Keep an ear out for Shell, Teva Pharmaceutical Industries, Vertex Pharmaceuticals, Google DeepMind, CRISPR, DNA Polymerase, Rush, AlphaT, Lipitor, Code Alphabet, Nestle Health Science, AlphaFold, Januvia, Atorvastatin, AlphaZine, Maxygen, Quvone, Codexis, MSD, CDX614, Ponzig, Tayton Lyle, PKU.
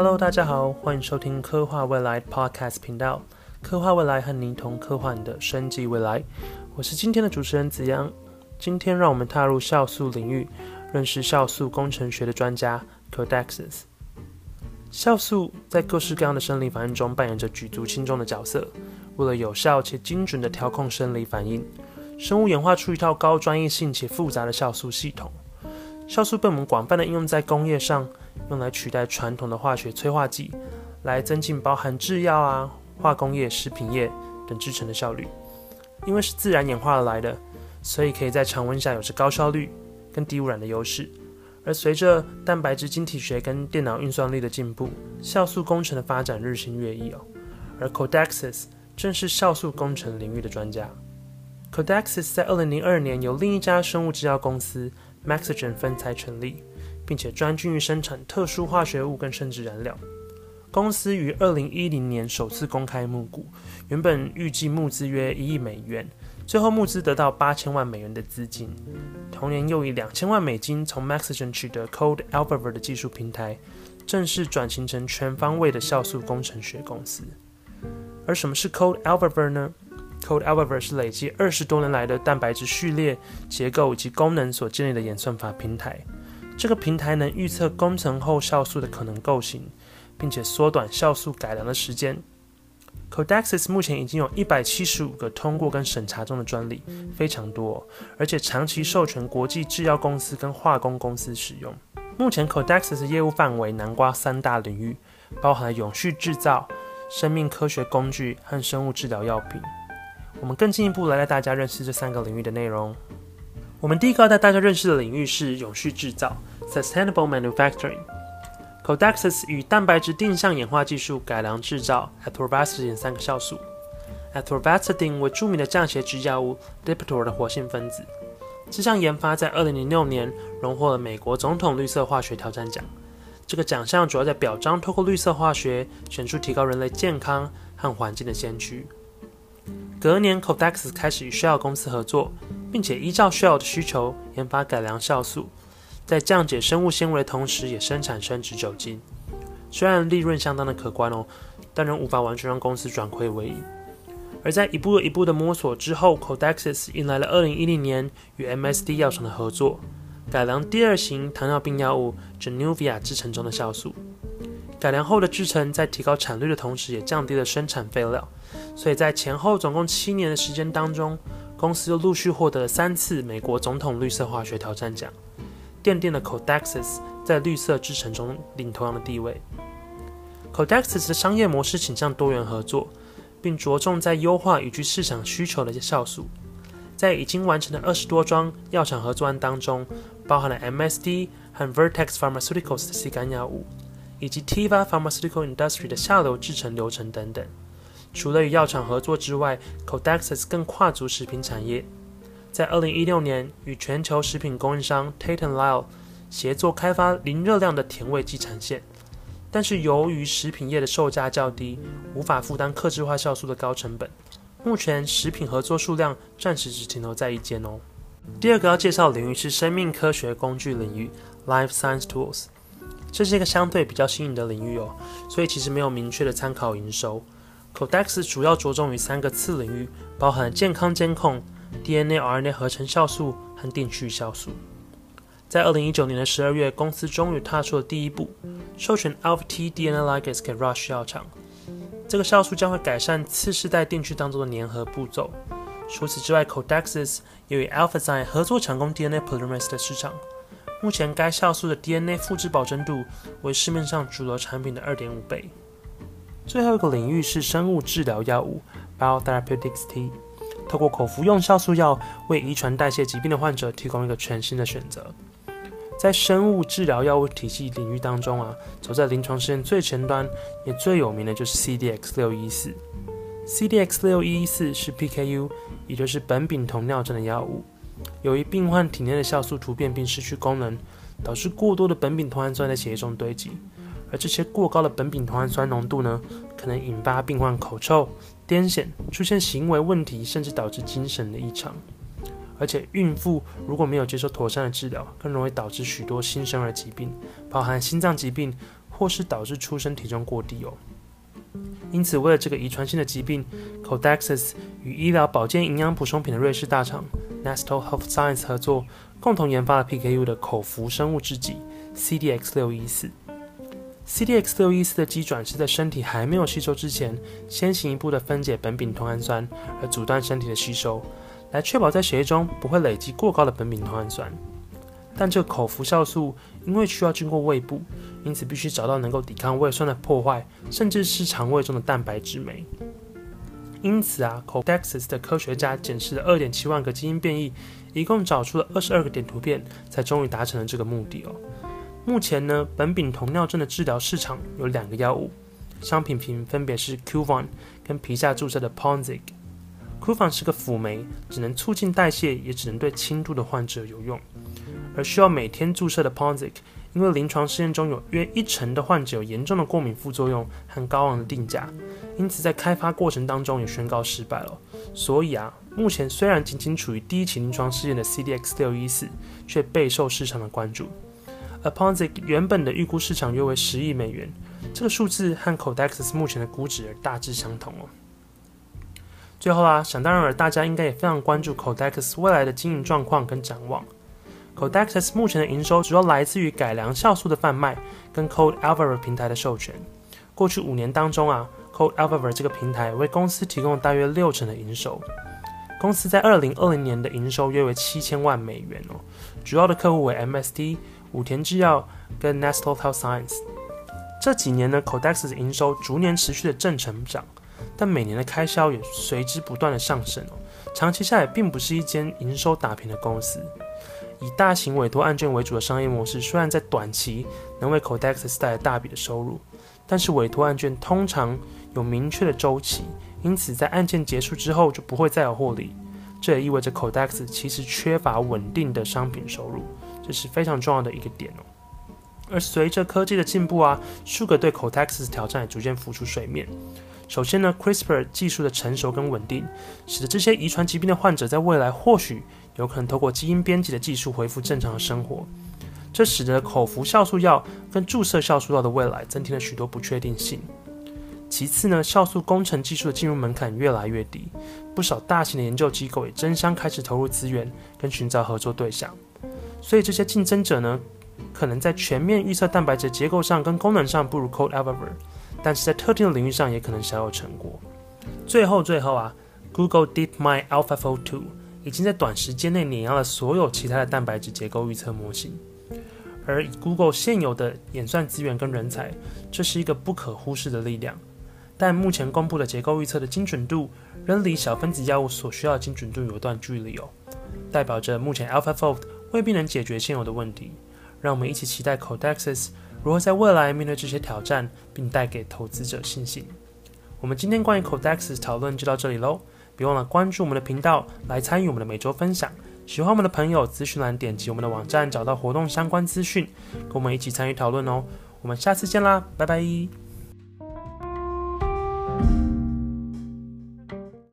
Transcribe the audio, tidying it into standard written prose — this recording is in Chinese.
Hello， 大家好，欢迎收听科幻未来 Podcast 频道。科幻未来和你一同科幻的生技未来，我是今天的主持人子阳。今天让我们踏入酵素领域，认识酵素工程学的专家 Codexis。酵素在各式各样的生理反应中扮演着举足轻重的角色。为了有效且精准地调控生理反应，生物演化出一套高专业性且复杂的酵素系统。酵素被我们广泛地应用在工业上，用来取代传统的化学催化剂，来增进包含制药、化工业、食品业等制成的效率。因为是自然演化而来的，所以可以在常温下有着高效率跟低污染的优势。而随着蛋白质晶体学跟电脑运算力的进步，酵素工程的发展日新月异。而 Codexis 正是酵素工程领域的专家。Codexis 在2002年由另一家生物制药公司 Maxygen 分拆成立，并且专精于生产特殊化学物跟生质燃料。公司于2010年首次公开募股，原本预计募资约$1亿，最后募资得到$8000万的资金。同年又以$2000万从 Maxygen 取得 Code Alphabet 的技术平台，正式转型成全方位的酵素工程学公司。而什么是 Code Alphabet 呢？Code Alphabet 是累积20多年来的蛋白质序列、结构以及功能所建立的演算法平台。这个平台能预测工程后酵素的可能构型，并且缩短酵素改良的时间。Codexis 目前已经有175个通过跟审查中的专利，非常多，而且长期授权国际制药公司跟化工公司使用。目前 Codexis 的业务范围囊括3大领域，包含了永续制造、生命科学工具和生物治疗药品。我们更进一步来带大家认识这3个领域的内容。我们第一个要带大家认识的领域是永续制造 （Sustainable Manufacturing）。Codexis 与蛋白质定向演化技术改良制造 Atorvastatin 3个酵素。Atorvastatin 为著名的降血脂药物 Lipitor 的活性分子。这项研发在2006年荣获了美国总统绿色化学挑战奖。这个奖项主要在表彰透过绿色化学选出提高人类健康和环境的先驱。隔年 ，Codexis 开始与 Shell 公司合作，并且依照 Shell 的需求研发改良酵素，在降解生物纤维的同时，也生产生殖酒精。虽然利润相当的可观，但仍无法完全让公司转亏为盈。而在一步的摸索之后 ，Codexis 迎来了2010年与 MSD 药厂的合作，改良第2型糖尿病药物 Januvia 制成中的酵素。改良后的制程在提高产率的同时，也降低了生产废料。所以在前后总共7年的时间当中，公司又陆续获得了3次美国总统绿色化学挑战奖，奠定了 Codexis 在绿色制程中领头羊的地位。Codexis 的商业模式倾向多元合作，并着重在优化与具市场需求的酵素。在已经完成的20多桩药厂合作案当中，包含了 MSD 和 Vertex Pharmaceuticals 的乙肝药物，以及 Teva Pharmaceutical Industries 的下游制程流程等等。除了与药厂合作之外 ，Codexis 更跨足食品产业，在2016年与全球食品供应商 Tayton Lyle 协作开发零热量的甜味剂产线。但是由于食品业的售价较低，无法负担客制化酵素的高成本，目前食品合作数量暂时只停留在1间。第二个要介绍的领域是生命科学工具领域 （Life Science Tools）， 这是一个相对比较新颖的领域，所以其实没有明确的参考营收。Codexis 主要着重于3个次领域，包含健康监控、DNA、RNA 合成酵素和定序酵素。在2019年的12月，公司终于踏出了第一步，授权 AlphaT DNA Ligase 给 Rush 药厂。这个酵素将会改善次世代定序当中的粘合步骤。除此之外 ，Codexis 也与 AlphaZine 合作抢攻 DNA Polymerase 的市场。目前该酵素的 DNA 复制保真度为市面上主流产品的 2.5 倍。最后一个领域是生物治疗药物 （Biotherapeutics T）， 透过口服用酵素药为遗传代谢疾病的患者提供一个全新的选择。在生物治疗药物体系领域当中，走在临床试验最前端也最有名的就是 CDX614。CDX614 是 PKU， 也就是苯丙酮尿症的药物。由于病患体内的酵素突变并失去功能，导致过多的苯丙酮氨酸在血液中堆积。而这些过高的苯丙酮氨酸浓度，可能引发病患口臭、癫痫，出现行为问题，甚至导致精神的异常。而且孕妇如果没有接受妥善的治疗，更容易导致许多新生儿疾病，包含心脏疾病或是导致出生体重过低哦。因此，为了这个遗传性的疾病 ，Codexis 与医疗保健营养补充品的瑞士大厂 Nestle Health Science 合作，共同研发了 PKU 的口服生物制剂 CDX614。CDX614 的基转是在身体还没有吸收之前，先行一步的分解苯丙酮氨酸，而阻断身体的吸收，来确保在血液中不会累积过高的苯丙酮氨酸。但这个口服酵素因为需要经过胃部，因此必须找到能够抵抗胃酸的破坏，甚至是肠胃中的蛋白质酶。因此啊 ，Codexis 的科学家检视了 2.7 万个基因变异，一共找出了22个点突变，才终于达成了这个目的哦。目前呢，苯丙酮尿症的治疗市场有2个药物，商品名分别是 Quvone 跟皮下注射的 Ponzig。Quvone 是个辅酶，只能促进代谢，也只能对轻度的患者有用。而需要每天注射的 Ponzig， 因为临床试验中有约10%的患者有严重的过敏副作用和高昂的定价，因此在开发过程当中也宣告失败了。所以啊，目前虽然仅仅处于第一期临床试验的 CDX614， 却备受市场的关注。而 Ponzig 原本的预估市场约为10亿美元，这个数字和 Codexis 目前的估值大致相同哦。最后啊，想当然了，大家应该也非常关注 Codexis 未来的经营状况跟展望。Codexis 目前的营收主要来自于改良酵素的贩卖跟 Code Alphabet 平台的授权。过去5年当中啊 ，Code Alphabet 这个平台为公司提供大约60%的营收。公司在2020年的营收约为7000万美元哦，主要的客户为 MSD、武田制药跟 Nestle Health Science。这几年呢 ，Codexis 的营收逐年持续的正成长，但每年的开销也随之不断的上升哦。长期下来，并不是一间营收打平的公司。以大型委托案卷为主的商业模式，虽然在短期能为 Codexis 带来大笔的收入，但是委托案卷通常有明确的周期，因此在案件结束之后就不会再有获利。这也意味着 Codexis 其实缺乏稳定的商品收入，这是非常重要的一个点哦。而随着科技的进步啊，数个对 Codexis 的挑战也逐渐浮出水面。首先呢 ，CRISPR 技术的成熟跟稳定，使得这些遗传疾病的患者在未来或许有可能透过基因编辑的技术恢复正常的生活，这使得口服酵素药跟注射酵素药的未来增添了许多不确定性。其次呢，酵素工程技术的进入门槛越来越低，不少大型的研究机构也争相开始投入资源跟寻找合作对象，所以这些竞争者呢，可能在全面预测蛋白质结构上跟功能上不如 Code Alphabet， 但是在特定的领域上也可能小有成果。最后啊 ，Google DeepMind AlphaFold 2已经在短时间内碾压了所有其他的蛋白质结构预测模型。而以 Google 现有的演算资源跟人才，这是一个不可忽视的力量。但目前公布的结构预测的精准度，仍离小分子药物所需要的精准度有段距离哦，代表着目前 AlphaFold 未必能解决现有的问题。让我们一起期待 Codexis 如何在未来面对这些挑战，并带给投资者信心。我们今天关于 Codexis 讨论就到这里喽，别忘了关注我们的频道来参与我们的每周分享。喜欢我们的朋友，资讯栏点击我们的网站找到活动相关资讯，跟我们一起参与讨论哦。我们下次见啦，拜拜。